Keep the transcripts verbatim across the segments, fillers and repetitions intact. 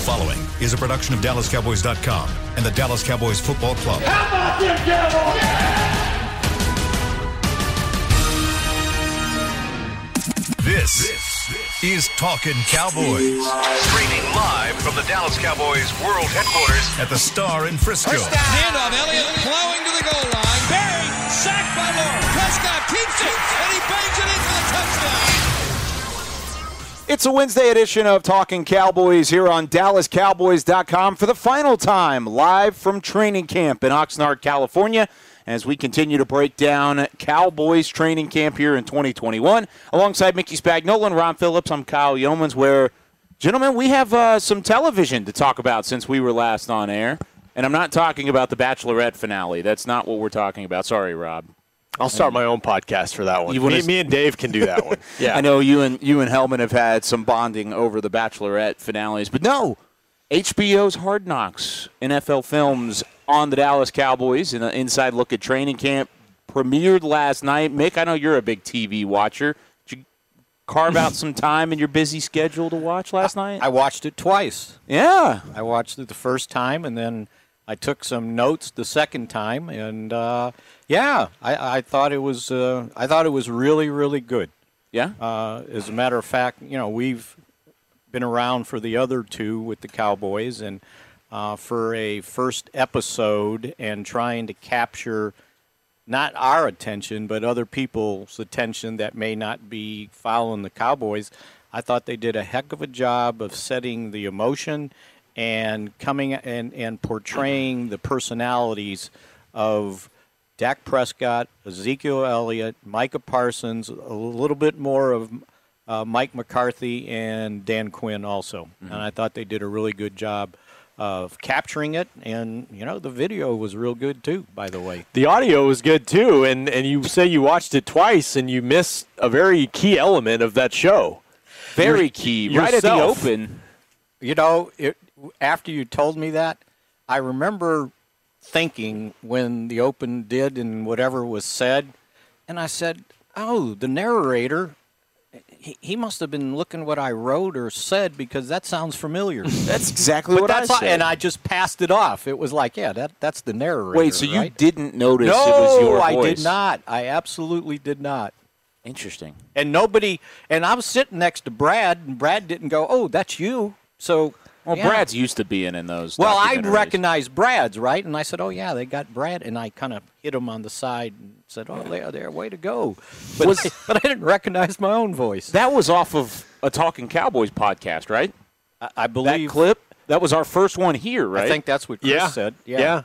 The following is a production of Dallas Cowboys dot com and the Dallas Cowboys Football Club. How about them Cowboys? Yeah! This, this is Talkin' Cowboys. Streaming live from the Dallas Cowboys World Headquarters at the Star in Frisco. First down. Handoff, Elliott plowing to the goal line. Buried, sacked by Maurer. Prescott keeps it, and he bangs it in for the touchdown. It's a Wednesday edition of Talkin' Cowboys here on Dallas Cowboys dot com for the final time, live from training camp in Oxnard, California, as we continue to break down Cowboys training camp here in twenty twenty-one. Alongside Mickey Spagnola and Ron Phillips, I'm Kyle Yeomans, where, gentlemen, we have uh, some television to talk about since we were last on air. And I'm not talking about the Bachelorette finale. That's not what we're talking about. Sorry, Rob. I'll start my own podcast for that one. Me, me and Dave can do that one. Yeah, I know you and you and Hellman have had some bonding over the Bachelorette finales, but no, H B O's Hard Knocks, N F L Films on the Dallas Cowboys, and an inside look at training camp premiered last night. Mick, I know you're a big T V watcher. Did you carve out some time in your busy schedule to watch last I, night? I watched it twice. Yeah, I watched it the first time, and then I took some notes the second time, and uh, yeah, I, I thought it was uh, I thought it was really, really good. Yeah. Uh, as a matter of fact, you know, we've been around for the other two with the Cowboys, and uh, for a first episode and trying to capture not our attention but other people's attention that may not be following the Cowboys, I thought they did a heck of a job of setting the emotion and coming and, and portraying the personalities of Dak Prescott, Ezekiel Elliott, Micah Parsons, a little bit more of uh, Mike McCarthy and Dan Quinn also. Mm-hmm. And I thought they did a really good job of capturing it. And, you know, the video was real good too, by the way. The audio was good too. And, and you say you watched it twice and you missed a very key element of that show. Very Your, key. Yourself. Right at the open. You know, it, after you told me that, I remember thinking when the open did and whatever was said, and I said, oh, the narrator, he, he must have been looking what I wrote or said because that sounds familiar. That's exactly but what that's I said. And I just passed it off. It was like, yeah, that that's the narrator. Wait, so right? You didn't notice no, it was your voice? No, I did not. I absolutely did not. Interesting. And nobody, and I was sitting next to Brad, and Brad didn't go, oh, that's you. So, well, yeah. Brad's used to being in those. Well, I recognized Brad's, right? And I said, oh, yeah, they got Brad. And I kind of hit him on the side and said, oh, there, there, way to go. But, was, I, but I didn't recognize my own voice. That was off of a Talkin' Cowboys podcast, right? I, I believe. That clip? That was our first one here, right? I think that's what Chris yeah. said. Yeah. yeah.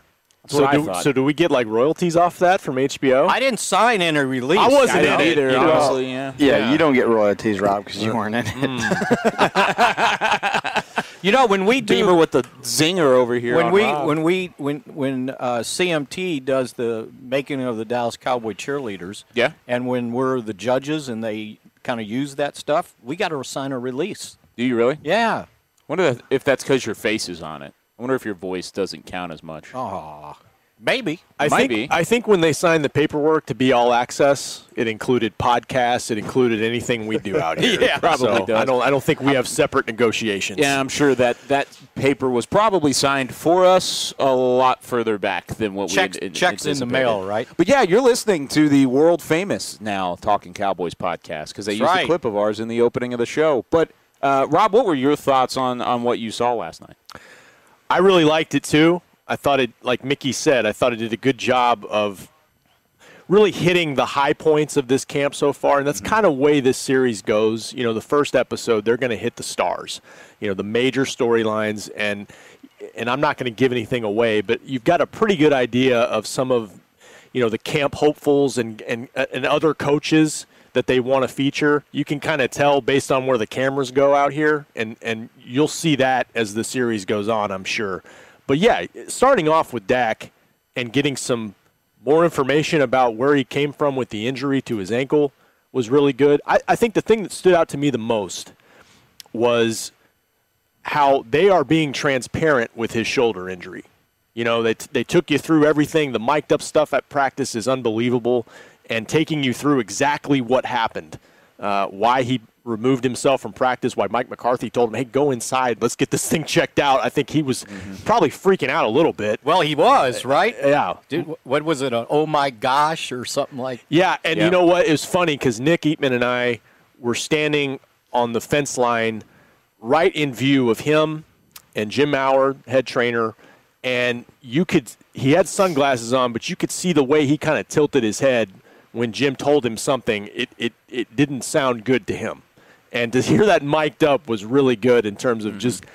So do, so do we get, like, royalties off that from H B O? I didn't sign any release. I wasn't I in either, either honestly, yeah. yeah. Yeah, you don't get royalties, Rob, because you weren't in it. Mm. You know, when we do... Beamer with the zinger over here when we Rob. When we when when uh, C M T does the making of the Dallas Cowboy cheerleaders, yeah, and when we're the judges and they kind of use that stuff, we got to sign a release. Do you really? Yeah. I wonder if that's because your face is on it. I wonder if your voice doesn't count as much. Oh, maybe. I Might think, be. I think when they signed the paperwork to be all access, it included podcasts. It included anything we do out here. Yeah, it probably so does. I don't. I don't think we I'm, have separate negotiations. Yeah, I'm sure that that paper was probably signed for us a lot further back than what checks, we had, checks in the mail, right? But yeah, you're listening to the world famous now Talkin' Cowboys podcast because they That's used right. a clip of ours in the opening of the show. But uh, Rob, what were your thoughts on on what you saw last night? I really liked it, too. I thought it, like Mickey said, I thought it did a good job of really hitting the high points of this camp so far, and that's mm-hmm. kind of the way this series goes. You know, the first episode, they're going to hit the stars, you know, the major storylines, and and I'm not going to give anything away, but you've got a pretty good idea of some of, you know, the camp hopefuls and, and, and other coaches that they want to feature. You can kind of tell based on where the cameras go out here, and, and you'll see that as the series goes on, I'm sure. But, yeah, starting off with Dak and getting some more information about where he came from with the injury to his ankle was really good. I, I think the thing that stood out to me the most was how they are being transparent with his shoulder injury. You know, they, t- they took you through everything. The mic'd up stuff at practice is unbelievable. And taking you through exactly what happened. uh, why he removed himself from practice, why Mike McCarthy told him, hey, go inside, let's get this thing checked out. I think he was mm-hmm. probably freaking out a little bit. Well, he was, right? Yeah. Dude, what was it, an oh my gosh or something like that? Yeah, and yeah. you know what? It was funny because Nick Eatman and I were standing on the fence line right in view of him and Jim Maurer, head trainer, and you could he had sunglasses on, but you could see the way he kind of tilted his head when Jim told him something. It, it, it didn't sound good to him. And to hear that mic'd up was really good in terms of just,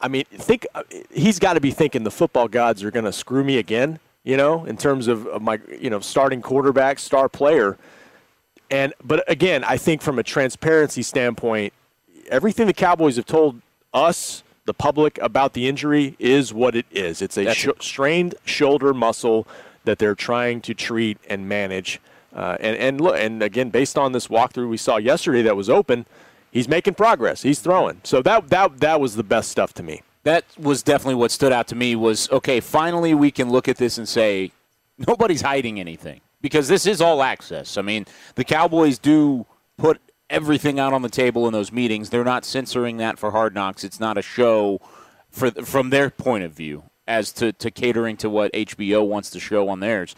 I mean, think he's got to be thinking the football gods are going to screw me again, you know, in terms of, of my, you know, starting quarterback, star player. And but, again, I think from a transparency standpoint, everything the Cowboys have told us, the public, about the injury is what it is. It's a sh- strained shoulder muscle that they're trying to treat and manage. Uh, and, and, look, and, again, based on this walkthrough we saw yesterday that was open, he's making progress. He's throwing. So that that that was the best stuff to me. That was definitely what stood out to me was, okay, finally we can look at this and say nobody's hiding anything because this is all access. I mean, the Cowboys do put everything out on the table in those meetings. They're not censoring that for Hard Knocks. It's not a show for from their point of view as to, to catering to what H B O wants to show on theirs.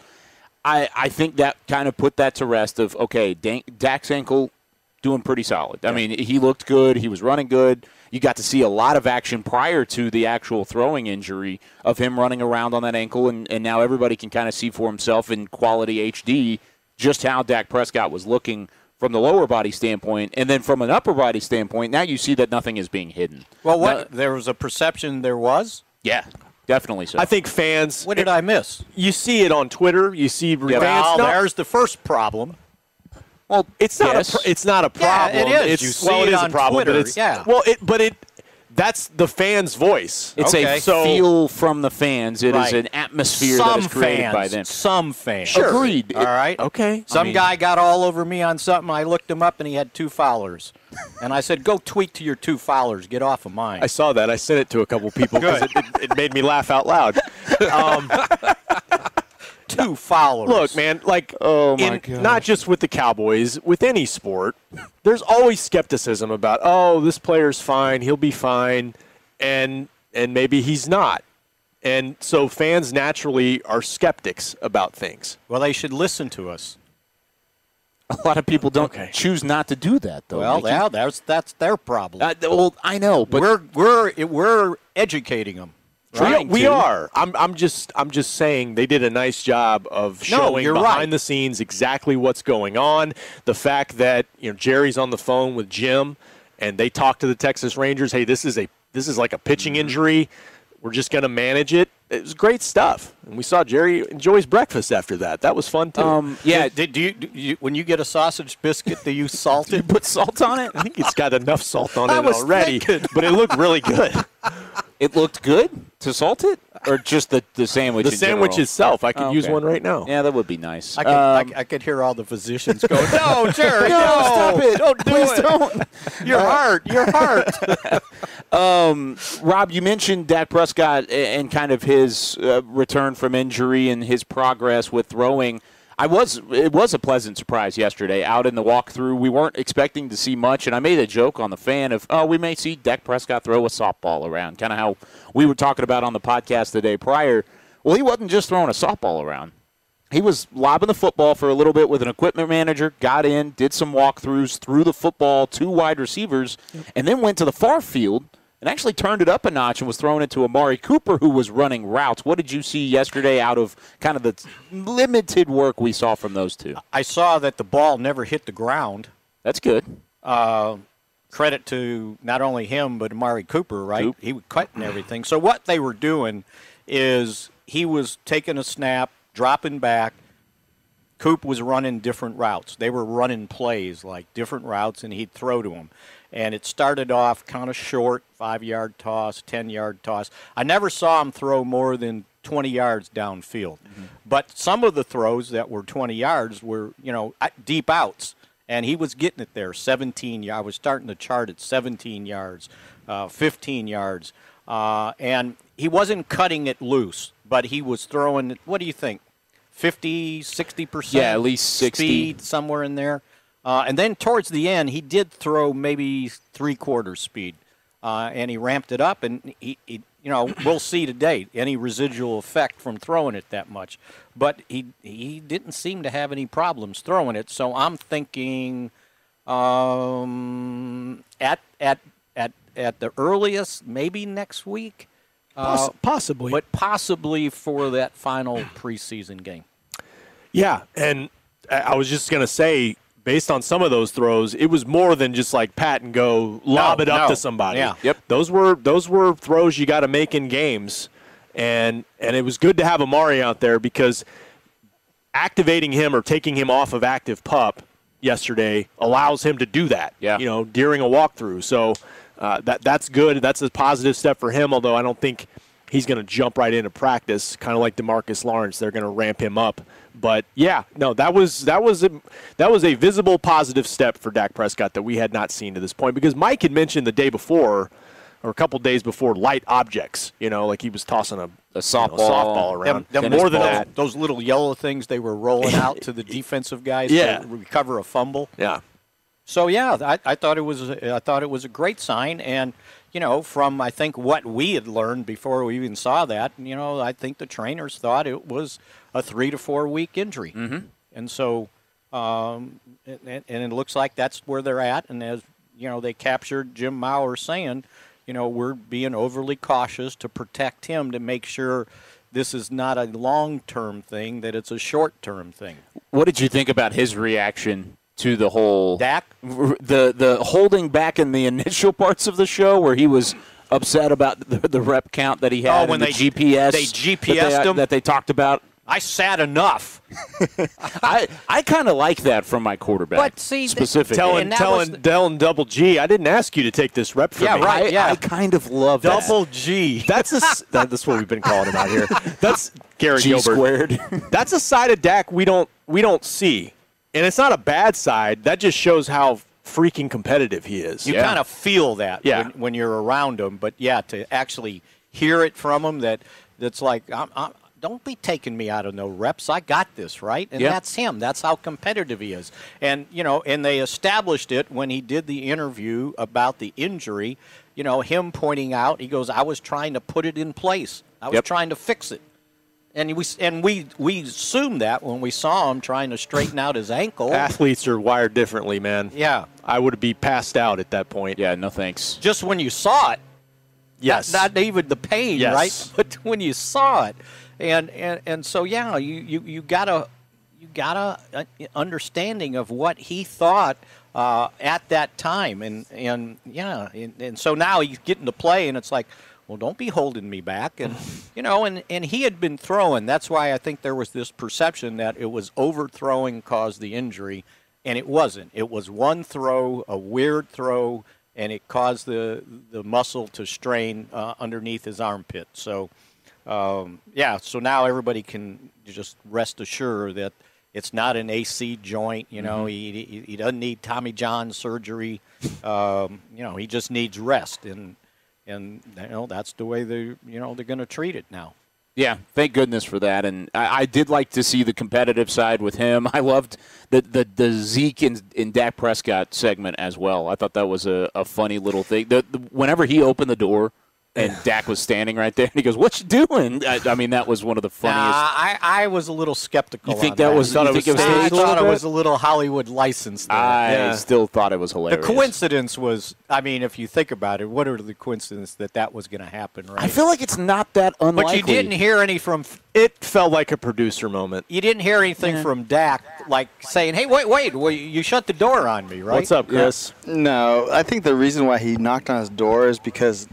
I, I think that kind of put that to rest of, okay, Dak's ankle doing pretty solid. I mean, he looked good. He was running good. You got to see a lot of action prior to the actual throwing injury of him running around on that ankle, and, and now everybody can kind of see for himself in quality H D just how Dak Prescott was looking from the lower body standpoint. And then from an upper body standpoint, now you see that nothing is being hidden. Well, what now, there was a perception there was? Yeah. Definitely so. I think fans. What did it, I miss? You see it on Twitter. You see yeah, fans. Oh, no. There's the first problem. Well, it's not. Yes. A pro- it's not a problem. Yeah, it is. It's, you see well, it, it is on a problem, Twitter. But it's, yeah. Well, it. But it. That's the fans' voice. It's okay. a so, feel from the fans. It right. is an atmosphere some that is created fans, by them. Some fans. Sure. Agreed. It, all right. Okay. Some I mean, guy got all over me on something. I looked him up, and he had two followers. And I said, go tweet to your two followers. Get off of mine. I saw that. I sent it to a couple people because it, it, it made me laugh out loud. Um, two followers. Look, man, like, oh my in, not just with the Cowboys, with any sport, there's always skepticism about, oh, this player's fine, he'll be fine, and and maybe he's not. And so fans naturally are skeptics about things. Well, they should listen to us. A lot of people don't okay. choose not to do that, though. Well, yeah, that's that's their problem. Uh, well, I know, but we're we're we're educating them. Right? We to. are. I'm I'm just I'm just saying they did a nice job of no, showing behind right. the scenes exactly what's going on. The fact that you know Jerry's on the phone with Jim, and they talk to the Texas Rangers. Hey, this is a this is like a pitching mm-hmm. injury. We're just going to manage it. It was great stuff, and we saw Jerry enjoys breakfast after that. That was fun too. Um, yeah, did, did you, do you when you get a sausage biscuit, do you salt it? You put salt on it? I think it's got enough salt on I it was already, thinking. But it looked really good. It looked good to salt it, or just the the sandwich? The in sandwich general? Itself. I could oh, okay. use one right now. Yeah, that would be nice. I could, um, I, I could hear all the physicians go, "No, Jerry, no, no, stop it! Don't do please it! Don't your uh, heart, your heart." Um, Rob, you mentioned Dak Prescott and kind of his uh, return from injury and his progress with throwing. I was it was a pleasant surprise yesterday out in the walkthrough. We weren't expecting to see much, and I made a joke on the fan of, oh, we may see Dak Prescott throw a softball around, kind of how we were talking about on the podcast the day prior. Well, he wasn't just throwing a softball around. He was lobbing the football for a little bit with an equipment manager, got in, did some walkthroughs, threw the football to wide receivers, and then went to the far field and actually turned it up a notch and was thrown into Amari Cooper, who was running routes. What did you see yesterday out of kind of the limited work we saw from those two? I saw that the ball never hit the ground. That's good. Uh, credit to not only him but Amari Cooper, right? Coop. He was cutting everything. So what they were doing is he was taking a snap, dropping back. Coop was running different routes. They were running plays, like different routes, and he'd throw to him. And it started off kind of short, five-yard toss, ten-yard toss. I never saw him throw more than twenty yards downfield. Mm-hmm. But some of the throws that were twenty yards were, you know, deep outs. And he was getting it there, seventeen yards. I was starting to chart at seventeen yards, uh, fifteen yards. Uh, and he wasn't cutting it loose, but he was throwing, what do you think, fifty, sixty percent? Yeah, at least sixty. Speed somewhere in there. Uh, and then towards the end, he did throw maybe three-quarters speed, uh, and he ramped it up. And, he, he, you know, we'll see today any residual effect from throwing it that much. But he he didn't seem to have any problems throwing it. So I'm thinking um, at at at at the earliest, maybe next week. Poss- possibly. Uh, but possibly for that final preseason game. Yeah, and I was just going to say, based on some of those throws, it was more than just like pat and go, lob no, it up no. to somebody. Yeah. Yep. Those were those were throws you got to make in games, and and it was good to have Amari out there because activating him or taking him off of active pup yesterday allows him to do that. Yeah. You know, during a walkthrough. So uh, that that's good. That's a positive step for him. Although I don't think he's going to jump right into practice, kind of like DeMarcus Lawrence. They're going to ramp him up. But yeah, no, that was that was a, that was a visible positive step for Dak Prescott that we had not seen to this point, because Mike had mentioned the day before, or a couple days before, light objects. You know, like he was tossing a, a softball, you know, softball around. Them, them more than that, those little yellow things they were rolling out to the defensive guys yeah. to recover a fumble. Yeah. So yeah, I, I thought it was I thought it was a great sign, and you know, from I think what we had learned before we even saw that, you know, I think the trainers thought it was a three to four week injury. Mm-hmm. And so, um, and, and it looks like that's where they're at. And as you know, they captured Jim Maurer saying, you know, we're being overly cautious to protect him, to make sure this is not a long-term thing, that it's a short-term thing. What did you think about his reaction to the whole Dak? The, the holding back in the initial parts of the show where he was upset about the, the rep count that he had oh, when and they, the G P S they GPSed that they, him. that they talked about. I sat enough. I I kind of like that from my quarterback. But see, specifically telling telling the... telling Double G, I didn't ask you to take this rep for yeah, me. Yeah, right. I, yeah, I kind of love Double that. Double G. That's a that, that's what we've been calling him out here. That's Gary G Gilbert squared. That's a side of Dak we don't we don't see, and it's not a bad side. That just shows how freaking competitive he is. You yeah. kind of feel that yeah. when, when you're around him, but yeah, to actually hear it from him that that's like I'm. I'm don't be taking me out of no reps. I got this, right? And yep. that's him. That's how competitive he is. And, you know, and they established it when he did the interview about the injury, you know, him pointing out, he goes, I was trying to put it in place. I was yep. trying to fix it. And we and we we assumed that when we saw him trying to straighten out his ankle. Athletes are wired differently, man. Yeah. I would be passed out at that point. Yeah, no thanks. Just when you saw it. Yes. Not, not even the pain, yes. right? But when you saw it. And, and and so yeah, you, you, you got a you got a understanding of what he thought uh, at that time, and and yeah, and, and so now he's getting to play, and it's like, well, don't be holding me back, and you know, and, and he had been throwing. That's why I think there was this perception that it was overthrowing caused the injury, and it wasn't. It was one throw, a weird throw, and it caused the the muscle to strain uh, underneath his armpit. So. Um, yeah, so now everybody can just rest assured that it's not an A C joint. You know, mm-hmm. he, he he doesn't need Tommy John surgery. Um, you know, he just needs rest, and and you know that's the way they you know they're going to treat it now. Yeah, thank goodness for that. And I, I did like to see the competitive side with him. I loved the the, the Zeke and, and Dak Prescott segment as well. I thought that was a, a funny little thing. The, the, whenever he opened the door. And Dak was standing right there, and he goes, "What you doing?" I, I mean, that was one of the funniest. Nah, I, I was a little skeptical. You think on that, that was? You thought you it think was? It was I thought it bit? was a little Hollywood license. There. I yeah. still thought it was hilarious. The coincidence was, I mean, if you think about it, what are the coincidences that that was going to happen? Right? I feel like it's not that unlikely. But you didn't hear any from. It felt like a producer moment. You didn't hear anything yeah. from Dak, like saying, "Hey, wait, wait, well, you shut the door on me, right?" What's up, Chris? Yeah. No, I think the reason why he knocked on his door is because.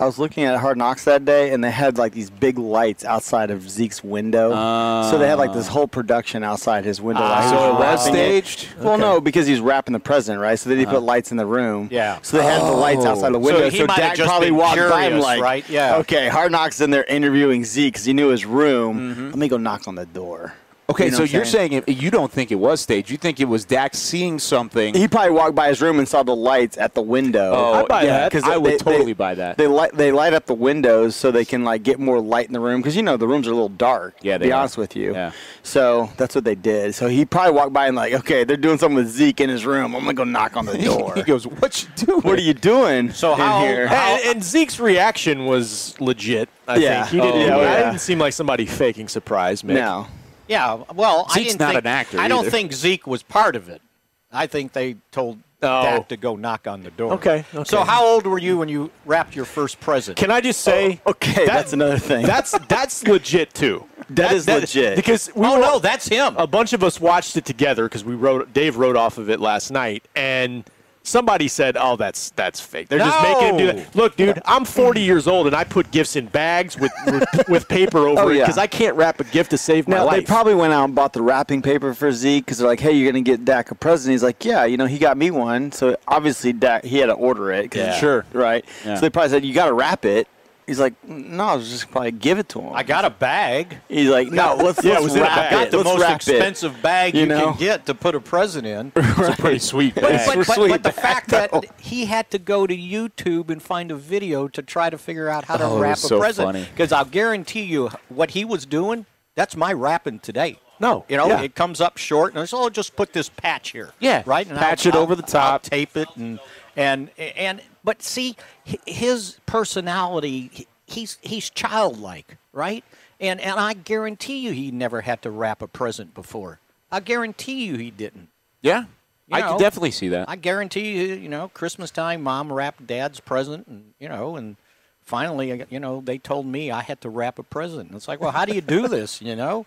I was looking at Hard Knocks that day, and they had, like, these big lights outside of Zeke's window. Uh, so they had, like, this whole production outside his window. Uh, so it was staged? Well, okay. no, because he's rapping the president, right? So they didn't uh, put lights in the room. Yeah. So they had oh. the lights outside the window. So, so Dak probably walked curious, by him like, right? yeah. okay, Hard Knocks in there interviewing Zeke because he knew his room. Mm-hmm. Let me go knock on the door. Okay, you know so you're saying, saying it, you don't think it was staged. You think it was Dak seeing something. He probably walked by his room and saw the lights at the window. Oh, I'd buy yeah, that. I would they, totally they, buy that. They light, they light up the windows so they can like get more light in the room because, you know, the rooms are a little dark, yeah, to be are. honest with you. Yeah. So that's what they did. So he probably walked by and like, okay, they're doing something with Zeke in his room. I'm going to go knock on the door. He goes, what you doing? What are you doing So how, in here? How, and, and Zeke's reaction was legit, I yeah. think. He didn't, oh, yeah. didn't seem like somebody faking surprise, Mick. No. Yeah, well, Zeke's I didn't not think, an actor. I don't either. think Zeke was part of it. I think they told oh. Dak to go knock on the door. Okay, okay. So how old were you when you wrapped your first present? Can I just say? Oh, okay, that, that's another thing. That's that's legit too. That, that is that, legit because we oh were, no, that's him. A bunch of us watched it together because we wrote. Dave wrote off of it last night, and somebody said, "Oh, that's that's fake. They're no. just making him do that." Look, dude, I'm forty years old, and I put gifts in bags with with, with paper over oh, it because yeah. I can't wrap a gift to save my now, life. They probably went out and bought the wrapping paper for Zeke because they're like, "Hey, you're gonna get Dak a present." He's like, "Yeah, you know, he got me one." So obviously, Dak he had to order it. Yeah. Sure, right? Yeah. So they probably said, "You got to wrap it." He's like, "No, I'll just probably give it to him. I got a bag." He's like, "No, let's, yeah, let's wrap it. I got the let's most expensive it. bag you, you know? can get to put a present in." It's right. a pretty sweet bag. But, but, but, sweet but the bag. fact that oh. he had to go to YouTube and find a video to try to figure out how to oh, wrap a so present. Because I'll guarantee you what he was doing, that's my wrapping today. No. You know, yeah. it comes up short, and I said, oh, just put this patch here. Yeah, right? And patch I'll, it I'll, over the top. I'll tape it and... And and but see his personality, he's he's childlike, right? And and I guarantee you he never had to wrap a present before. I guarantee you he didn't. Yeah, you I know, could definitely see that. I guarantee you, you know, Christmas time, Mom wrapped Dad's present, and you know, and finally, you know, they told me I had to wrap a present. And it's like, well, how do you do this, you know?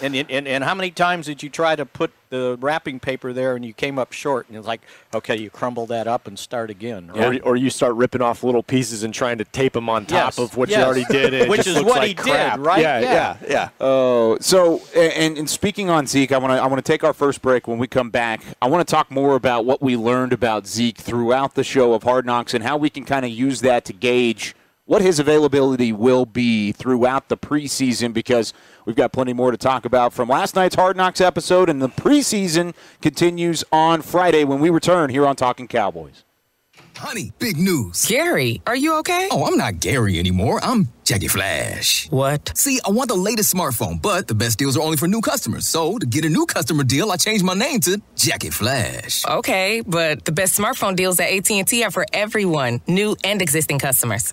And, and and how many times did you try to put the wrapping paper there and you came up short? And it's like, okay, you crumble that up and start again. Right? Or, or you start ripping off little pieces and trying to tape them on top yes. of what yes. you already did. And Which is what like he crap. did, right? Yeah, yeah, yeah. yeah. Oh, so, and, and speaking on Zeke, I want to I want to take our first break. When we come back, I want to talk more about what we learned about Zeke throughout the show of Hard Knocks and how we can kind of use that to gauge what his availability will be throughout the preseason, because we've got plenty more to talk about from last night's Hard Knocks episode, and the preseason continues on Friday when we return here on Talkin' Cowboys. Honey, big news. Gary, are you okay? Oh, I'm not Gary anymore. I'm Jackie Flash. What? See, I want the latest smartphone, but the best deals are only for new customers. So to get a new customer deal, I changed my name to Jackie Flash. Okay, but the best smartphone deals at A T and T are for everyone, new and existing customers.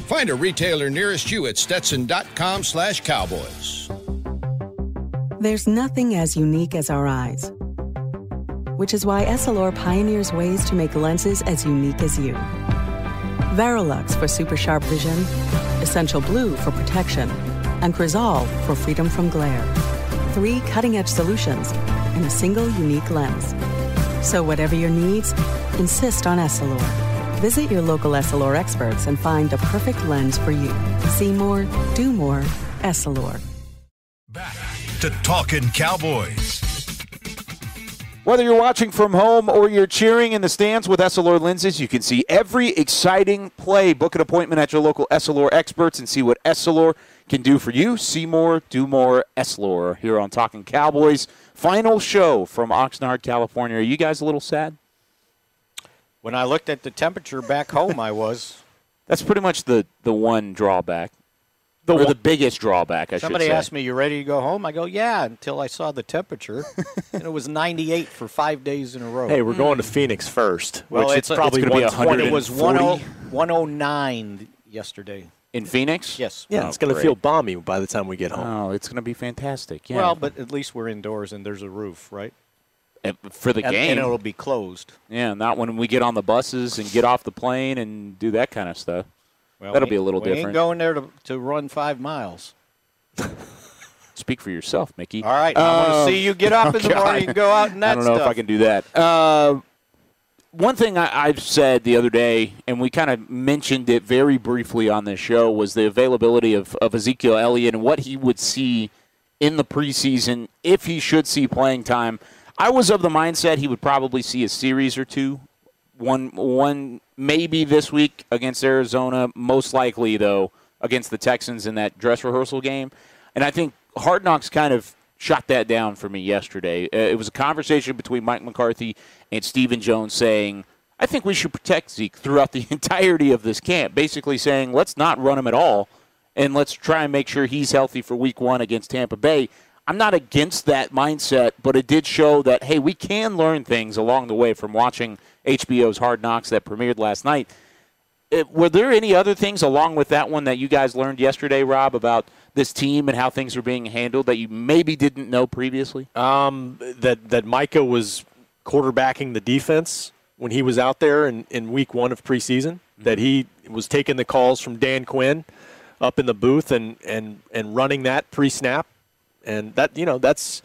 Find a retailer nearest you at stetson.com slash cowboys. There's nothing as unique as our eyes, which is why Essilor pioneers ways to make lenses as unique as you. Verilux for super sharp vision, Essential Blue for protection, and Crizal for freedom from glare. Three cutting-edge solutions in a single unique lens. So whatever your needs, insist on Essilor. Visit your local Essilor experts and find the perfect lens for you. See more, do more, Essilor. Back to Talkin' Cowboys. Whether you're watching from home or you're cheering in the stands with Essilor lenses, you can see every exciting play. Book an appointment at your local Essilor experts and see what Essilor can do for you. See more, do more, Essilor here on Talkin' Cowboys. Final show from Oxnard, California. Are you guys a little sad? When I looked at the temperature back home, I was. That's pretty much the, the one drawback. The or one, the biggest drawback, I should say. Somebody asked me, you ready to go home? I go, yeah, until I saw the temperature. And it was ninety-eight for five days in a row. Hey, we're mm. going to Phoenix first. Well, which it's, it's probably going to be one hundred forty. It was one oh nine yesterday. In Phoenix? Yes. Yeah, oh, it's going to feel balmy by the time we get home. Oh, it's going to be fantastic. Yeah. Well, but at least we're indoors and there's a roof, right? For the and, game. And it'll be closed. Yeah, not when we get on the buses and get off the plane and do that kind of stuff. Well, that'll be a little we different. We ain't going there to, to run five miles. Speak for yourself, Mickey. All right. Uh, I want to see you get up oh in the morning God. and go out and that stuff. I don't know stuff. if I can do that. Uh, one thing I, I've said the other day, and we kind of mentioned it very briefly on this show, was the availability of, of Ezekiel Elliott and what he would see in the preseason if he should see playing time. I was of the mindset he would probably see a series or two, one one maybe this week against Arizona, most likely, though, against the Texans in that dress rehearsal game. And I think Hard Knocks kind of shot that down for me yesterday. Uh, it was a conversation between Mike McCarthy and Stephen Jones saying, I think we should protect Zeke throughout the entirety of this camp, basically saying let's not run him at all and let's try and make sure he's healthy for week one against Tampa Bay. I'm not against that mindset, but it did show that, hey, we can learn things along the way from watching H B O's Hard Knocks that premiered last night. It, were there any other things along with that one that you guys learned yesterday, Rob, about this team and how things were being handled that you maybe didn't know previously? Um, that that Micah was quarterbacking the defense when he was out there in, in week one of preseason, mm-hmm. that he was taking the calls from Dan Quinn up in the booth and, and, and running that pre-snap. And that, you know, that's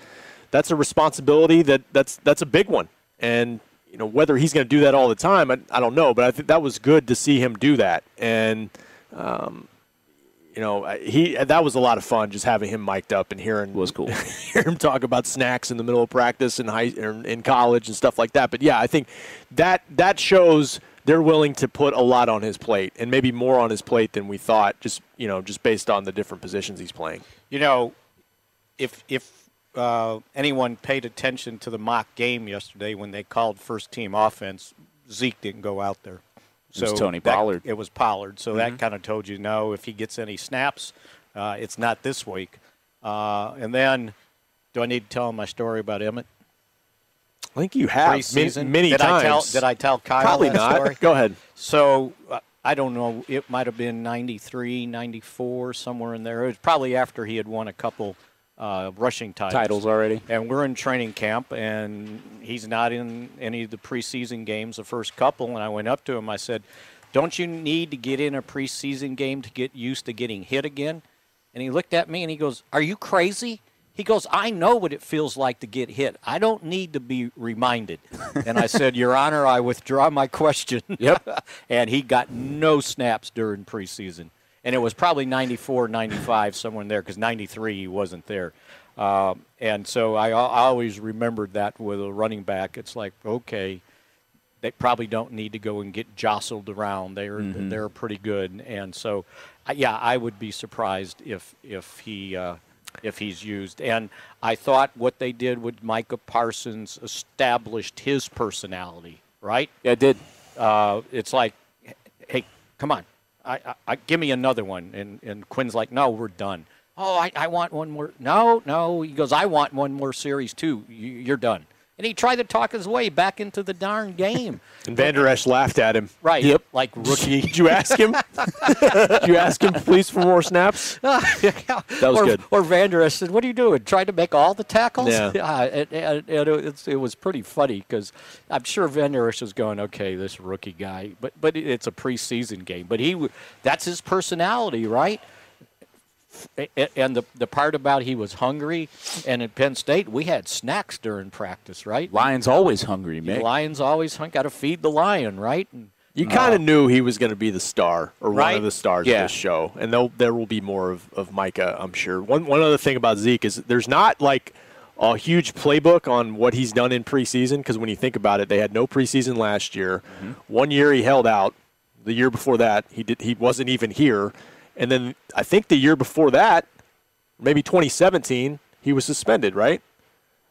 that's a responsibility that that's that's a big one. And, you know, whether he's going to do that all the time, I, I don't know. But I think that was good to see him do that. And, um, you know, he that was a lot of fun just having him mic'd up and hearing was cool. hear him talk about snacks in the middle of practice and high in college and stuff like that. But yeah, I think that that shows they're willing to put a lot on his plate and maybe more on his plate than we thought. Just you know, just based on the different positions he's playing. You know. If if uh, anyone paid attention to the mock game yesterday when they called first-team offense, Zeke didn't go out there. So it was Tony Pollard. That, it was Pollard. So mm-hmm. that kind of told you, no, if he gets any snaps, uh, it's not this week. Uh, and then, do I need to tell him my story about Emmett? I think you have Preseason. many, many did times. I tell, did I tell Kyle Probably that not. story? Go ahead. So uh, I don't know. It might have been ninety-three, ninety-four, somewhere in there. It was probably after he had won a couple – Uh, rushing titles. titles already. And we're in training camp, and he's not in any of the preseason games, the first couple. And I went up to him. I said, don't you need to get in a preseason game to get used to getting hit again? And he looked at me, and he goes, are you crazy? He goes, I know what it feels like to get hit. I don't need to be reminded. And I said, Your Honor, I withdraw my question. Yep. And he got no snaps during preseason. And it was probably ninety-four, ninety-five, somewhere in there, because ninety-three he wasn't there. Um, and so I, I always remembered that with a running back. It's like, okay, they probably don't need to go and get jostled around. They're mm-hmm. they're pretty good. And so, yeah, I would be surprised if if he uh, if he's used. And I thought what they did with Micah Parsons established his personality, right? Yeah, it did. Uh, it's like, hey, come on. I, I, I give me another one. And, and Quinn's like, no, we're done. Oh, I, I want one more. No, no. He goes, I want one more series, too. You, you're done. And he tried to talk his way back into the darn game. And Vander Esch laughed at him. Right. Yep. Like, rookie. Did you ask him? Did you ask him, please, for more snaps? That was or, good. Or Vander Esch said, what are you doing? Trying to make all the tackles? Yeah. Uh, it, it, it, it, it was pretty funny because I'm sure Vander Esch was going, okay, this rookie guy. But but it's a preseason game. But he that's his personality, right? And the the part about he was hungry, and at Penn State, we had snacks during practice, right? Lion's always hungry, Mick. Lion's always hungry. Got to feed the lion, right? And, you kind of uh, knew he was going to be the star or right? one of the stars yeah. of this show, and there will be more of, of Micah, I'm sure. One, one other thing about Zeke is there's not, like, a huge playbook on what he's done in preseason because when you think about it, they had no preseason last year. Mm-hmm. One year he held out. The year before that, he did, he wasn't even here. And then I think the year before that, maybe twenty seventeen, he was suspended, right?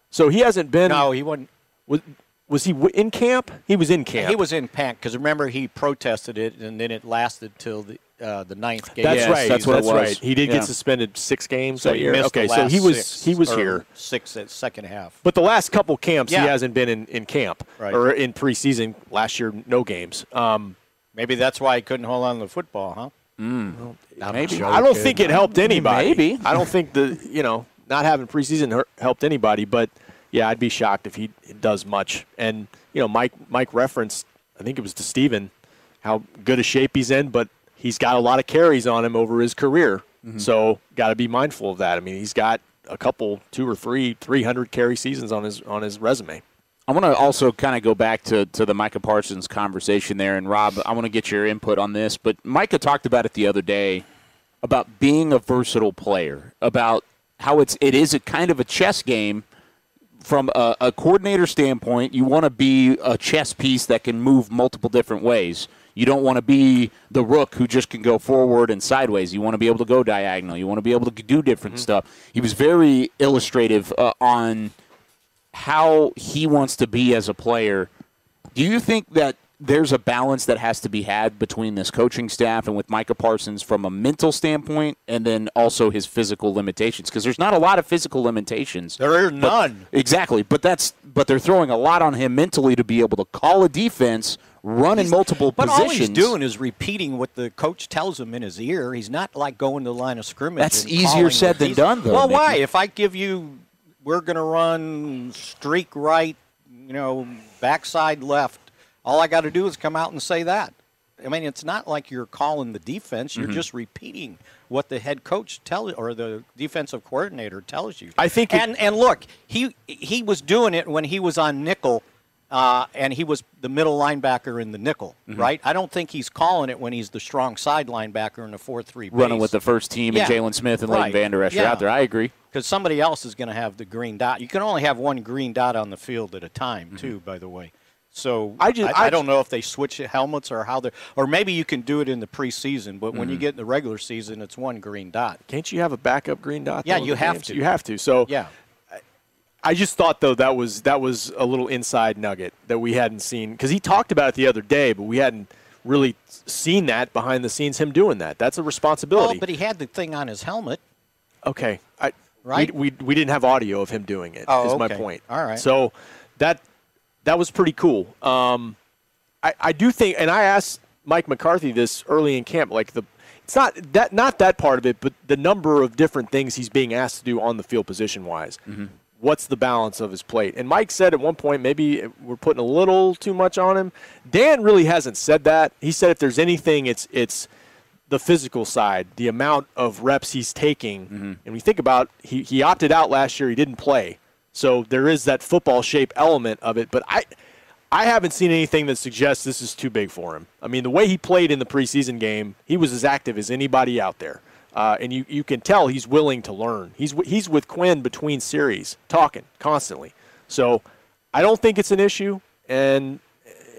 So he hasn't been. No, he wasn't. Was, Was he w- in camp? He was in camp. He was in camp because, remember, he protested it, and then it lasted till the uh, the ninth game. That's yeah, right. That's what that's it was. Right. He did yeah. get suspended six games so that year. Okay, so he was six, he was here six at second half. But the last couple camps, yeah. he hasn't been in, in camp right. or in preseason. Last year, no games. Um, Maybe that's why he couldn't hold on to the football, huh? Mm. Well, I'm maybe joking. I don't think it helped anybody. Maybe I don't think the you know not having preseason helped anybody, but. Yeah, I'd be shocked if he does much. And, you know, Mike Mike referenced, I think it was to Steven, how good a shape he's in, but he's got a lot of carries on him over his career. Mm-hmm. So got to be mindful of that. I mean, he's got a couple, two or three, three hundred carry seasons on his on his resume. I want to also kind of go back to, to the Micah Parsons conversation there. And, Rob, I want to get your input on this. But Micah talked about it the other day, about being a versatile player, about how it's, it is a kind of a chess game. From a, a coordinator standpoint, you want to be a chess piece that can move multiple different ways. You don't want to be the rook who just can go forward and sideways. You want to be able to go diagonal. You want to be able to do different mm-hmm. stuff. He was very illustrative uh, on how he wants to be as a player. Do you think that there's a balance that has to be had between this coaching staff and with Micah Parsons from a mental standpoint and then also his physical limitations? Because there's not a lot of physical limitations. There are none. But, exactly. But that's but they're throwing a lot on him mentally to be able to call a defense, run he's, in multiple but positions. But all he's doing is repeating what the coach tells him in his ear. He's not like going to the line of scrimmage. That's easier said than done, though. Well, Nick. Why? If I give you we're going to run streak right, you know, backside left, all I got to do is come out and say that. I mean, it's not like you're calling the defense. You're mm-hmm. just repeating what the head coach tells or the defensive coordinator tells you. I think, and it- and look, he he was doing it when he was on nickel, uh, and he was the middle linebacker in the nickel, mm-hmm. right? I don't think he's calling it when he's the strong side linebacker in the four three. Running with the first team, yeah. and Jalen Smith and right. Leighton Vander Esch yeah. out there. I agree. Because somebody else is going to have the green dot. You can only have one green dot on the field at a time, mm-hmm. too. By the way. So I, just, I, I, I don't know if they switch helmets or how they – or maybe you can do it in the preseason, but mm-hmm. when you get in the regular season, it's one green dot. Can't you have a backup green dot? Yeah, you have games? to. You have to. So yeah. I just thought, though, that was that was a little inside nugget that we hadn't seen because he talked about it the other day, but we hadn't really seen that behind the scenes, him doing that. That's a responsibility. Well, but he had the thing on his helmet. Okay. I, right? We, we, we didn't have audio of him doing it oh, is okay. my point. All right. So that – that was pretty cool. Um, I, I do think, and I asked Mike McCarthy this early in camp. Like the, it's not that not that part of it, but the number of different things he's being asked to do on the field, position wise. Mm-hmm. What's the balance of his plate? And Mike said at one point, maybe we're putting a little too much on him. Dan really hasn't said that. He said if there's anything, it's it's the physical side, the amount of reps he's taking. Mm-hmm. And we think about he he opted out last year. He didn't play. So there is that football shape element of it, but I I haven't seen anything that suggests this is too big for him. I mean, the way he played in the preseason game, he was as active as anybody out there. Uh, and you, you can tell he's willing to learn. He's he's with Quinn between series, talking constantly. So I don't think it's an issue. And,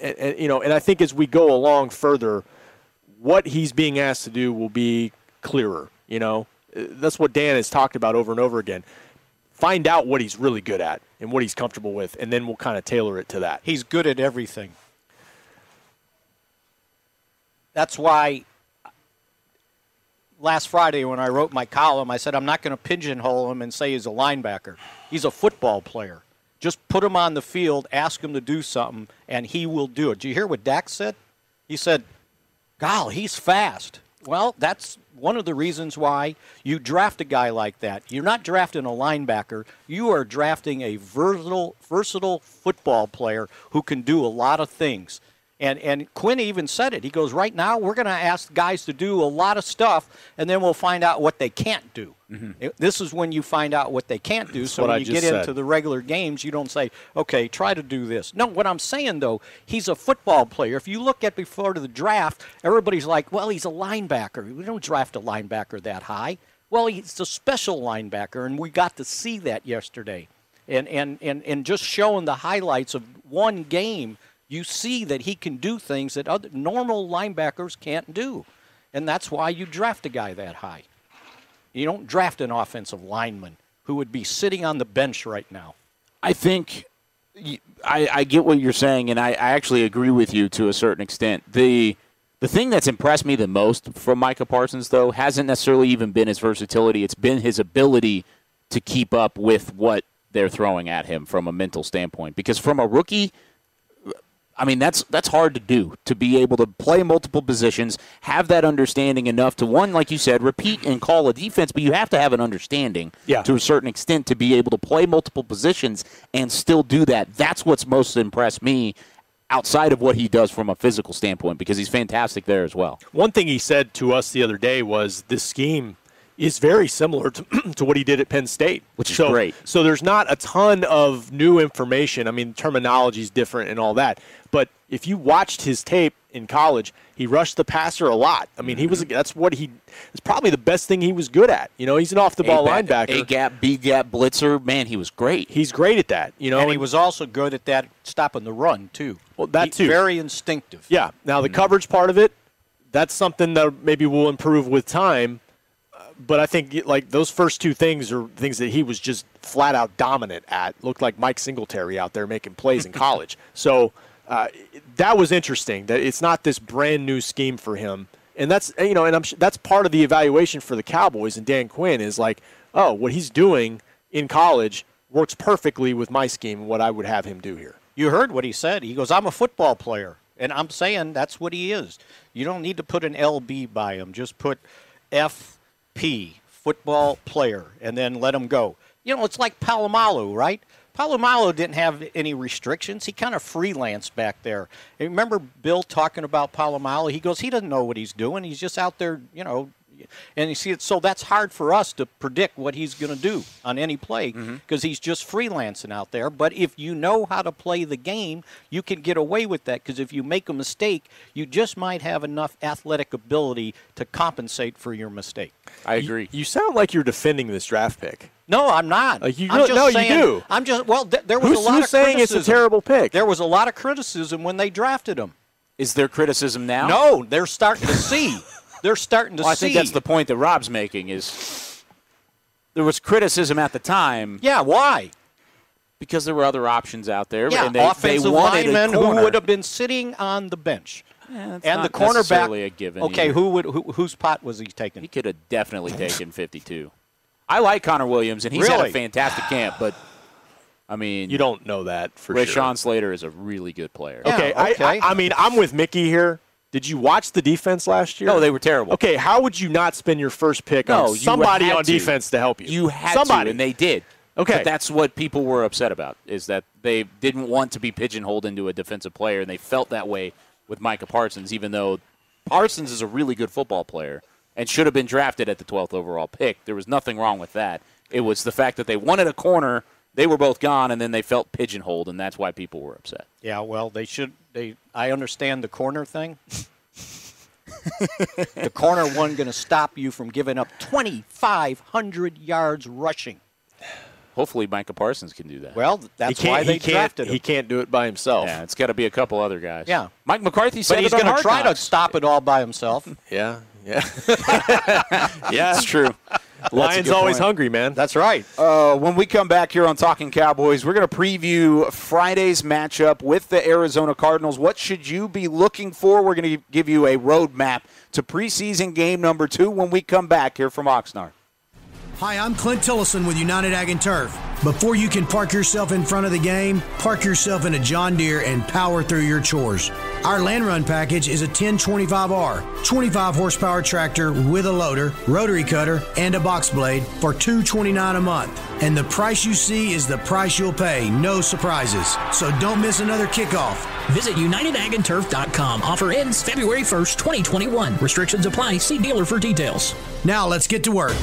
and, and you know, and I think as we go along further, what he's being asked to do will be clearer. You know, that's what Dan has talked about over and over again. Find out what he's really good at and what he's comfortable with, and then we'll kind of tailor it to that. He's good at everything. That's why last Friday when I wrote my column, I said I'm not going to pigeonhole him and say he's a linebacker. He's a football player. Just put him on the field, ask him to do something, and he will do it. Do you hear what Dak said? He said, "Golly, he's fast." Well, that's one of the reasons why you draft a guy like that. You're not drafting a linebacker. You are drafting a versatile, versatile football player who can do a lot of things. And and Quinn even said it. He goes, right now we're going to ask guys to do a lot of stuff, and then we'll find out what they can't do. Mm-hmm. It, this is when you find out what they can't do. So when you get into the regular games, you don't say, okay, try to do this. No, what I'm saying, though, he's a football player. If you look at before the draft, everybody's like, well, he's a linebacker. We don't draft a linebacker that high. Well, he's a special linebacker, and we got to see that yesterday. And, and, and, and just showing the highlights of one game, you see that he can do things that other normal linebackers can't do. And that's why you draft a guy that high. You don't draft an offensive lineman who would be sitting on the bench right now. I think I, I get what you're saying, and I, I actually agree with you to a certain extent. The the thing that's impressed me the most from Micah Parsons, though, hasn't necessarily even been his versatility. It's been his ability to keep up with what they're throwing at him from a mental standpoint. Because from a rookie, I mean, that's that's hard to do, to be able to play multiple positions, have that understanding enough to, one, like you said, repeat and call a defense, but you have to have an understanding yeah. to a certain extent to be able to play multiple positions and still do that. That's what's most impressed me outside of what he does from a physical standpoint, because he's fantastic there as well. One thing he said to us the other day was this scheme is very similar to, to what he did at Penn State. Which is so, great. So there's not a ton of new information. I mean, terminology is different and all that. But if you watched his tape in college, he rushed the passer a lot. I mean, he was that's what he it's probably the best thing he was good at. You know, he's an off-the-ball a linebacker. A-gap, B-gap, blitzer. Man, he was great. He's great at that. You know, And he and, was also good at that stopping the run, too. Well, that, he, too. Very instinctive. Yeah. Now, the mm-hmm. coverage part of it, that's something that maybe will improve with time. But I think like those first two things are things that he was just flat out dominant at. Looked like Mike Singletary out there making plays in college. So uh, that was interesting. That it's not this brand new scheme for him, and that's you know, and I'm that's part of the evaluation for the Cowboys and Dan Quinn is like, oh, what he's doing in college works perfectly with my scheme and what I would have him do here. You heard what he said. He goes, "I'm a football player," and I'm saying that's what he is. You don't need to put an L B by him. Just put F. P, football player, and then let him go. You know, it's like Palomalu, right? Palomalu didn't have any restrictions. He kind of freelanced back there. And remember Bill talking about Palomalu? He goes, he doesn't know what he's doing. He's just out there, you know. And you see, it, so that's hard for us to predict what he's going to do on any play because mm-hmm. he's just freelancing out there. But if you know how to play the game, you can get away with that because if you make a mistake, you just might have enough athletic ability to compensate for your mistake. I agree. You, you sound like you're defending this draft pick. No, I'm not. Uh, you, I'm just no, saying, you do. I'm just well. Th- there was who's, a lot who's of saying criticism. It's a terrible pick. There was a lot of criticism when they drafted him. Is there criticism now? No, they're starting to see. They're starting to well, I see. I think that's the point that Rob's making is there was criticism at the time. Yeah, why? Because there were other options out there. Yeah, and they, offensive they wanted linemen who would have been sitting on the bench. Yeah, that's and not the cornerback. Necessarily a given. Okay, who would who, whose pot was he taking? He could have definitely taken fifty-two. I like Connor Williams, and he's really? had a fantastic camp, but... I mean, you don't know that for Rashawn sure. Rashawn Slater is a really good player. Yeah, okay, okay. I, I, I mean, I'm with Mickey here. Did you watch the defense last year? No, they were terrible. Okay, how would you not spend your first pick no, on somebody on to. defense to help you? You had somebody. to, and they did. Okay. But that's what people were upset about, is that they didn't want to be pigeonholed into a defensive player, and they felt that way with Micah Parsons, even though Parsons is a really good football player and should have been drafted at the twelfth overall pick. There was nothing wrong with that. It was the fact that they wanted a corner, they were both gone, and then they felt pigeonholed, and that's why people were upset. Yeah, well, they should – They, I understand the corner thing. The corner one going to stop you from giving up twenty-five hundred yards rushing. Hopefully Micah Parsons can do that. Well, that's why they drafted him. He can't do it by himself. Yeah, it's got to be a couple other guys. Yeah. Mike McCarthy said he's going to try to stop it all by himself. Yeah, yeah. Yeah, it's true. Lions always hungry, man. That's right. Uh, when we come back here on Talking Cowboys, we're going to preview Friday's matchup with the Arizona Cardinals. What should you be looking for? We're going to give you a roadmap to preseason game number two when we come back here from Oxnard. Hi, I'm Clint Tillison with United Ag and Turf. Before you can park yourself in front of the game, park yourself in a John Deere and power through your chores. Our Land Run package is a ten twenty-five R, twenty-five horsepower tractor with a loader, rotary cutter, and a box blade for two hundred twenty-nine dollars a month. And the price you see is the price you'll pay. No surprises. So don't miss another kickoff. Visit united ag and turf dot com. Offer ends February first, twenty twenty-one. Restrictions apply. See dealer for details. Now let's get to work.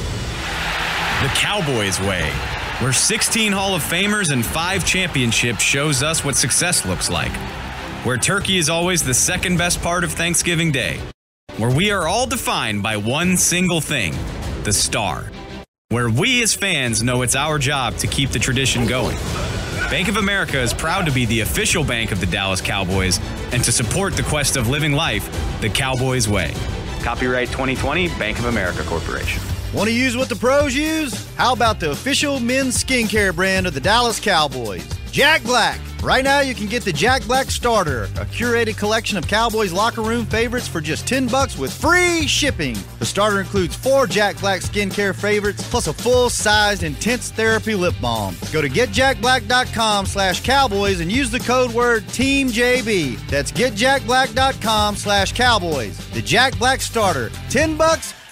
The Cowboys way, where sixteen Hall of Famers and five championships shows us what success looks like. Where turkey is always the second best part of Thanksgiving Day. Where we are all defined by one single thing, the Star. Where we as fans know it's our job to keep the tradition going. Bank of America is proud to be the official bank of the Dallas Cowboys and to support the quest of living life the Cowboys way. Copyright twenty twenty, Bank of America Corporation. Want to use what the pros use? How about the official men's skincare brand of the Dallas Cowboys? Jack Black. Right now you can get the Jack Black Starter, a curated collection of Cowboys locker room favorites for just ten bucks with free shipping. The starter includes four Jack Black skincare favorites plus a full-sized intense therapy lip balm. Go to getjackblack.com slash cowboys and use the code word TEAMJB. That's getjackblack.com slash cowboys. The Jack Black Starter, ten bucks,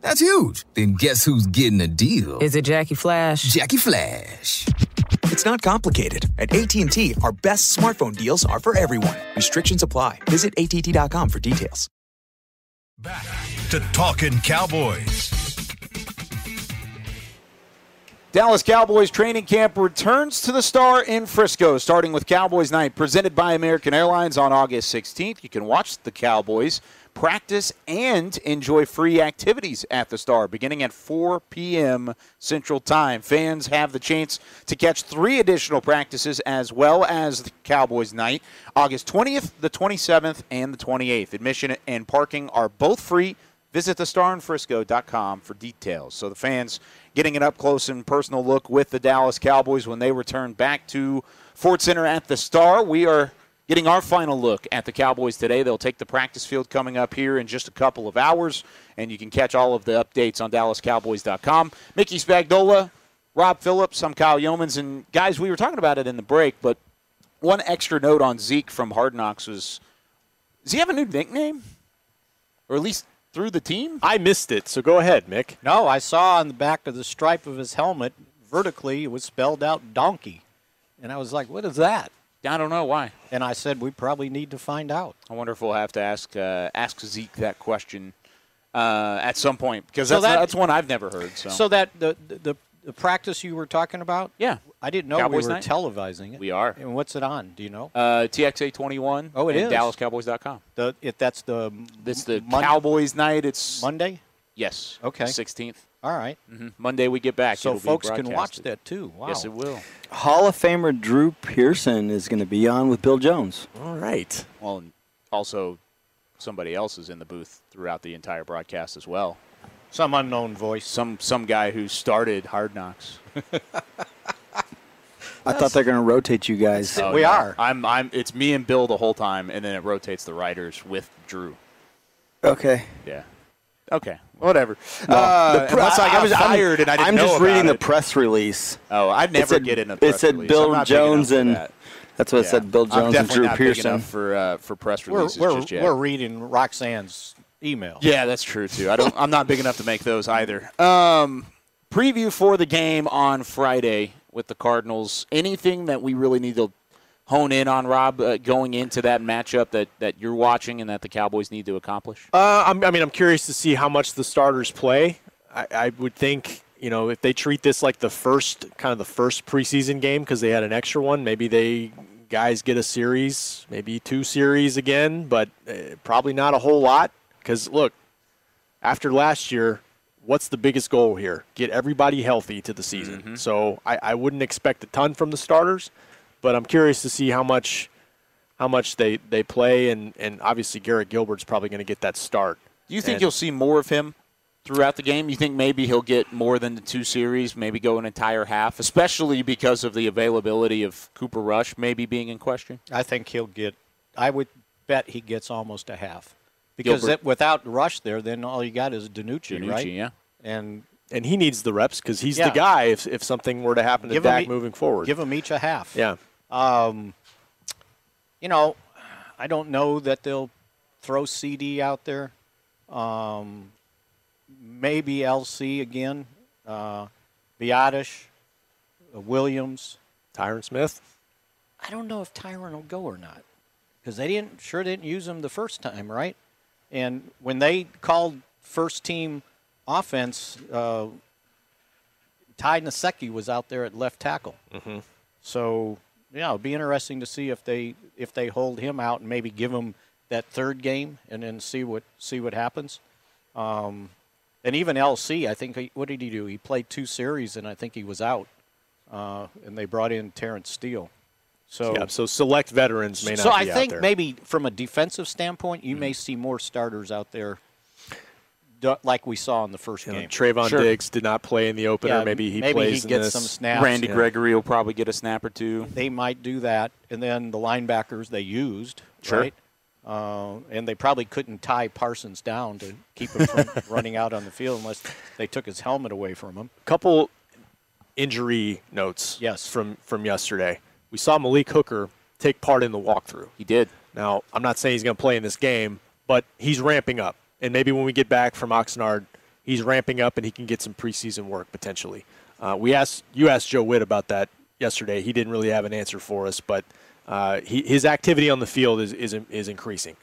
That's huge. Then guess who's getting a deal? Is it Jackie Flash? Jackie Flash. It's not complicated. At A T and T, our best smartphone deals are for everyone. Restrictions apply. Visit A T T dot com for details. Back to Talkin' Cowboys. Dallas Cowboys training camp returns to the Star in Frisco, starting with Cowboys Night, presented by American Airlines on August sixteenth. You can watch the Cowboys practice and enjoy free activities at the Star, beginning at four p.m. Central Time. Fans have the chance to catch three additional practices as well as the Cowboys Night, August twentieth, the twenty-seventh, and the twenty-eighth. Admission and parking are both free. Visit the star in frisco dot com for details. So the fans getting an up-close and personal look with the Dallas Cowboys when they return back to Ford Center at the Star. We are getting our final look at the Cowboys today. They'll take the practice field coming up here in just a couple of hours, and you can catch all of the updates on Dallas Cowboys dot com. Mickey Spagnola, Rob Phillips, I'm Kyle Yeomans. And, guys, we were talking about it in the break, but one extra note on Zeke from Hard Knocks was, does he have a new nickname? Or at least through the team? I missed it, so go ahead, Mick. No, I saw on the back of the stripe of his helmet, vertically, it was spelled out donkey. And I was like, what is that? I don't know why. And I said, we probably need to find out. I wonder if we'll have to ask uh, ask Zeke that question uh, at some point, because so that's, that, that's one I've never heard. So, so that the, the the practice you were talking about? Yeah. I didn't know Cowboys we were night. Televising it. We are. And what's it on? Do you know? Uh, T X A twenty-one. Oh, it is. Dallas Cowboys dot com. The, if that's the It's the Monday? Cowboys night. It's Monday? Yes. Okay. sixteenth. All right. Mm-hmm. Monday we get back. So It'll folks can watch that too. Wow. Yes, it will. Hall of Famer Drew Pearson is going to be on with Bill Jones. All right. Well, and also somebody else is in the booth throughout the entire broadcast as well. Some unknown voice. Some some guy who started Hard Knocks. I thought they're going to rotate you guys. Oh, we yeah. are. I'm. I'm. It's me and Bill the whole time, and then it rotates the writers with Drew. Okay. Yeah. Okay. Whatever. No. Uh, pre- I, I was fired, I'm, and I didn't I'm know I'm just about reading it. The press release. Oh, I'd never said, get in a press release. It said release. Bill Jones and. That. That's what yeah. it said. Bill Jones and Drew not Pearson big enough for uh, for press releases. We're we're, just yet. we're reading Roxanne's email. Yeah, that's true too. I don't. I'm not big enough to make those either. Um, preview for the game on Friday with the Cardinals. Anything that we really need to hone in on, Rob, uh, going into that matchup that, that you're watching and that the Cowboys need to accomplish? Uh, I'm, I mean, I'm curious to see how much the starters play. I, I would think, you know, if they treat this like the first, kind of the first preseason game because they had an extra one, maybe they guys get a series, maybe two series again, but uh, probably not a whole lot because, look, after last year, what's the biggest goal here? Get everybody healthy to the season. Mm-hmm. So I, I wouldn't expect a ton from the starters, but I'm curious to see how much how much they, they play, and, and obviously Gary Gilbert's probably going to get that start. Do you think and, you'll see more of him throughout the game? You think maybe he'll get more than the two series, maybe go an entire half, especially because of the availability of Cooper Rush maybe being in question? I think he'll get – I would bet he gets almost a half. Because it, without Rush there, then all you got is Danucci, Danucci right? Yeah. And and he needs the reps because he's yeah. the guy if if something were to happen to give Dak e- moving forward. Give him each a half. Yeah. Um, you know, I don't know that they'll throw C D out there. Um, maybe L C again. Uh, Biotish, uh, Williams. Tyron Smith. I don't know if Tyron will go or not because they didn't sure didn't use him the first time, right? And when they called first-team offense, uh, Ty Nsekhe was out there at left tackle. Mm-hmm. So, yeah, it'll be interesting to see if they if they hold him out and maybe give him that third game and then see what see what happens. Um, And even L C, I think, what did he do? He played two series, and I think he was out. Uh, and they brought in Terrence Steele. So, yeah, so select veterans may not so be I out think there. Maybe from a defensive standpoint, you mm-hmm. may see more starters out there like we saw in the first you game. Know, Trayvon sure. Diggs did not play in the opener. Yeah, maybe he maybe plays he in gets this. some snaps. Randy yeah. Gregory will probably get a snap or two. They might do that. And then the linebackers they used, sure. right? Uh, and they probably couldn't tie Parsons down to keep him from running out on the field unless they took his helmet away from him. Couple injury notes yes. from, from yesterday. We saw Malik Hooker take part in the walkthrough. He did. Now, I'm not saying he's going to play in this game, but he's ramping up. And maybe when we get back from Oxnard, he's ramping up and he can get some preseason work potentially. Uh, we asked you asked Joe Witt about that yesterday. He didn't really have an answer for us, but uh, he, his activity on the field is is, is increasing.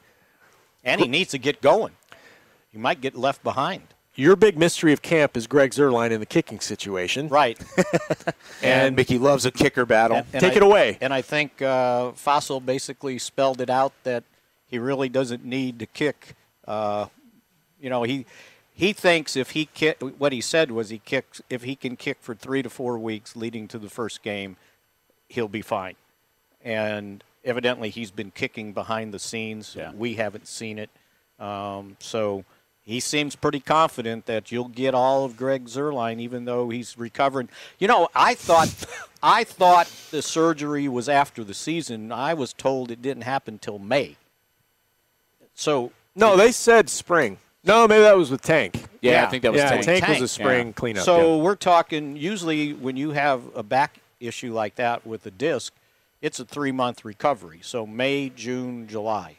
And he needs to get going. He might get left behind. Your big mystery of camp is Greg Zuerlein in the kicking situation. Right. and, and Mickey loves a kicker battle. And, and Take I, it away. And I think uh, Fossil basically spelled it out that he really doesn't need to kick. Uh, you know, he he thinks if he kick, what he said was he kicks, if he can kick for three to four weeks leading to the first game, he'll be fine. And evidently he's been kicking behind the scenes. Yeah. We haven't seen it. Um, so... He seems pretty confident that you'll get all of Greg Zuerlein, even though he's recovering. You know, I thought I thought the surgery was after the season. I was told it didn't happen till May. So no, they said spring. No, maybe that was with Tank. Yeah, yeah. I think that was yeah, Tank. Tank. Tank was a spring yeah. cleanup. So yeah. we're talking usually when you have a back issue like that with a disc, it's a three-month recovery. So May, June, July.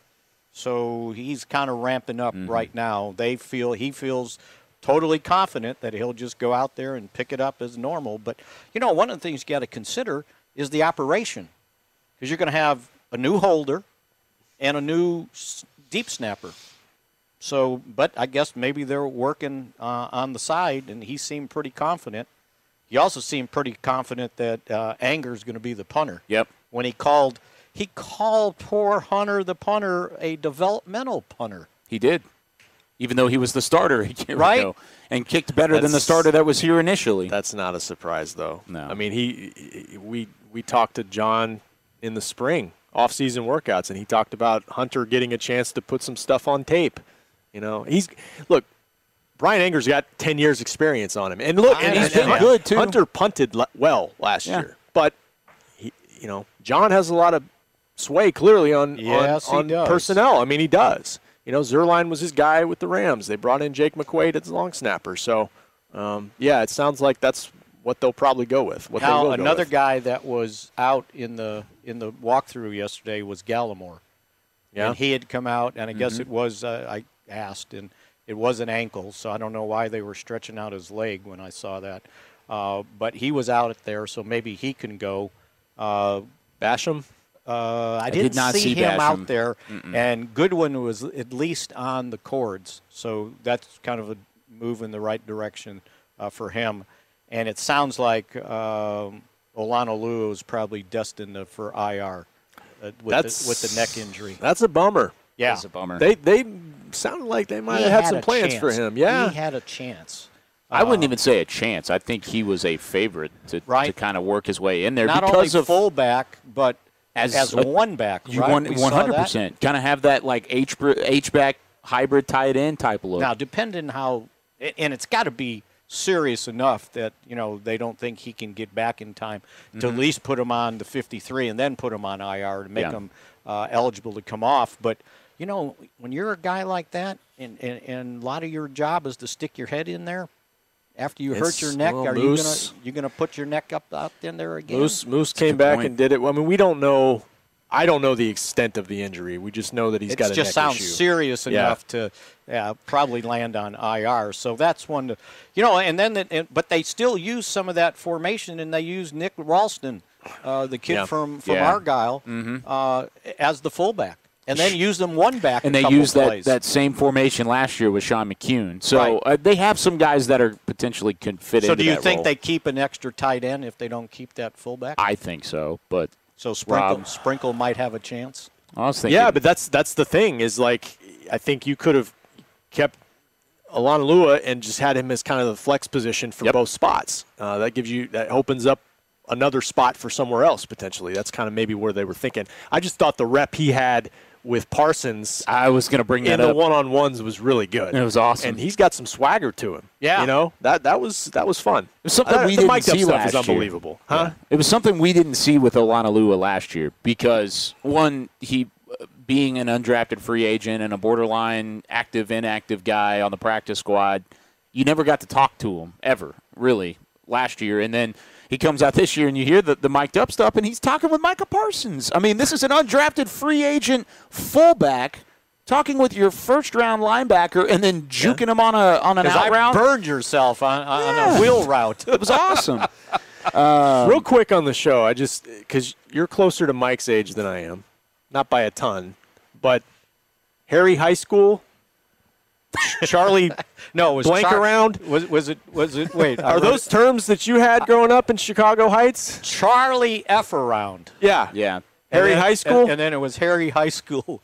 So he's kind of ramping up mm-hmm. right now. They feel he feels totally confident that he'll just go out there and pick it up as normal. But, you know, one of the things you got to consider is the operation because you're going to have a new holder and a new deep snapper. So, but I guess maybe they're working uh, on the side, and he seemed pretty confident. He also seemed pretty confident that uh, Anger's going to be the punter. Yep. When he called – He called poor Hunter, the punter, a developmental punter. He did, even though he was the starter. Right. Ago, and kicked better that's, than the starter that was here initially. That's not a surprise, though. No. I mean, he, he we we talked to John in the spring, off-season workouts, and he talked about Hunter getting a chance to put some stuff on tape. You know, he's look, Brian Anger's got ten years experience on him. And look, and he's been good, too. Hunter punted well last yeah. year. But, he, you know, John has a lot of sway clearly on, yes, on, on personnel. I mean, he does. You know, Zuerlein was his guy with the Rams. They brought in Jake McQuaid as long snapper. So, um, yeah, it sounds like that's what they'll probably go with. What now, they will another go with. guy that was out in the in the walkthrough yesterday was Gallimore. Yeah, and he had come out, and I mm-hmm. guess it was uh, I asked, and it was an ankle. So I don't know why they were stretching out his leg when I saw that. Uh, but he was out there, so maybe he can go. Uh, Basham. Uh, I, I didn't did not see, see him Basham. out there, Mm-mm. and Goodwin was at least on the cords, so that's kind of a move in the right direction uh, for him. And it sounds like uh, Olanoluwa is probably destined for I R uh, with, the, with the neck injury. That's a bummer. Yeah, that's a bummer. They they sounded like they might he have had, had some plans chance. for him. Yeah, he had a chance. I wouldn't even say a chance. I think he was a favorite to right. to kind of work his way in there not because only of fullback, but As, As a one back, you right? won, one hundred percent. Kind of have that like H, H-back hybrid tight end type of look. Now, depending how – and it's got to be serious enough that, you know, they don't think he can get back in time mm-hmm. to at least put him on the fifty-three and then put him on I R to make yeah. him uh, eligible to come off. But, you know, when you're a guy like that and, and, and a lot of your job is to stick your head in there, after you it's hurt your neck, are you gonna you gonna put your neck up out in there again? Moose Moose That's came back point. and did it. I mean, we don't know. I don't know the extent of the injury. We just know that he's it's got a neck issue. It just sounds serious yeah. enough to yeah, probably land on I R. So that's one to, you know. And then, the, and, but they still use some of that formation, and they use Nick Ralston, uh, the kid yeah. from from yeah. Argyle, mm-hmm. uh, as the fullback. And then use them one back. And they used that, that same formation last year with Sean McCune. So right. uh, they have some guys that are potentially can fit into that role. So do you think role. they keep an extra tight end if they don't keep that fullback? I think so, but so Sprinkle Rob, Sprinkle might have a chance. I was thinking, yeah, but that's that's the thing is like I think you could have kept Alon Lua and just had him as kind of the flex position for yep. both spots. Uh, that gives you, that opens up another spot for somewhere else potentially. That's kind of maybe where they were thinking. I just thought the rep he had with Parsons, I was going to bring that up. And the one-on-ones was really good. It was awesome, and he's got some swagger to him. Yeah, you know that that was that was fun. It was something uh, we didn't see last year. Unbelievable, huh? Yeah. It was something we didn't see with Alon Lua last year because one, he being an undrafted free agent and a borderline active inactive guy on the practice squad, you never got to talk to him ever really last year, and then. He comes out this year, and you hear the, the mic'd up stuff, and he's talking with Micah Parsons. I mean, this is an undrafted free agent fullback talking with your first-round linebacker and then juking yeah. him on a on an out I route. Burned yourself on, on yeah. a wheel route. It was awesome. um, Real quick on the show, I just because you're closer to Mike's age than I am, not by a ton, but Harry High School. Charlie, no, was blank Char- around. Was was it? Was it? Wait, are those it. terms that you had growing up in Chicago Heights? Charlie F around. Yeah, yeah. Harry then, High School, and, and then it was Harry High School.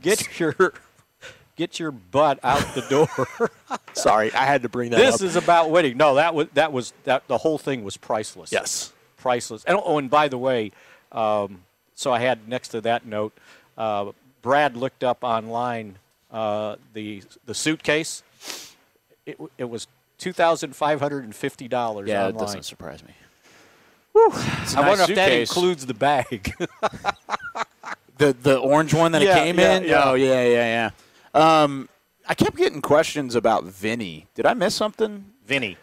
Get your, get your butt out the door. Sorry, I had to bring that. This up. This is about winning. No, that was that was that. The whole thing was priceless. Yes, priceless. And oh, and by the way, um, so I had next to that note, uh, Brad looked up online. Uh, the the suitcase, it it was two thousand five hundred and fifty dollars. Yeah, online. That doesn't surprise me. Whew. Nice I wonder suitcase. If that includes the bag. the the orange one that yeah, it came yeah, in. Yeah. Oh yeah, yeah, yeah. Um, I kept getting questions about Vinny. Did I miss something? Vinny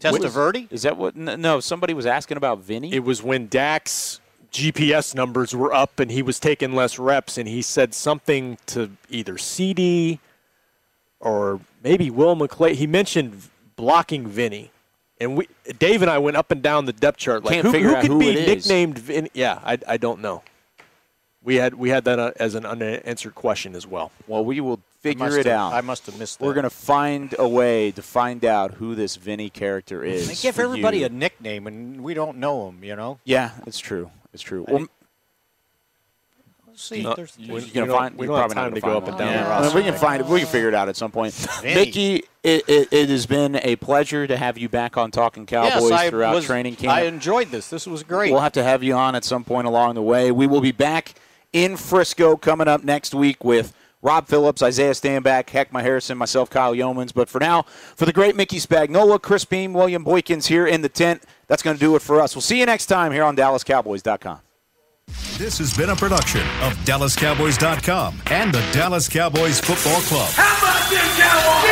Testaverde? Is that what? No, somebody was asking about Vinny. It was when Dak's G P S numbers were up and he was taking less reps, and he said something to either C D or maybe Will McClay. He mentioned blocking Vinny, and we Dave and I went up and down the depth chart. Like, Can't who, figure who out could who be nicknamed is. Vinny? Yeah, I, I don't know. We had we had that as an unanswered question as well. Well, we will figure it out. I must have missed that. We're going to find a way to find out who this Vinny character is. They give everybody you. a nickname, and we don't know him, you know? Yeah, it's true. It's true. Well, let's see. No, there's, there's, you know, find, we don't have time to go up and down. Yeah. Yeah. We can find it. We can figure it out at some point. Mickey, it, it, it has been a pleasure to have you back on Talkin' Cowboys yes, throughout was, training camp. I enjoyed this. This was great. We'll have to have you on at some point along the way. We will be back in Frisco coming up next week with Rob Phillips, Isaiah Stanback, Heckma Harrison, myself, Kyle Yeomans. But for now, for the great Mickey Spagnola, Chris Beam, William Boykins here in the tent, that's going to do it for us. We'll see you next time here on Dallas Cowboys dot com. This has been a production of Dallas Cowboys dot com and the Dallas Cowboys Football Club. How about this, Cowboys?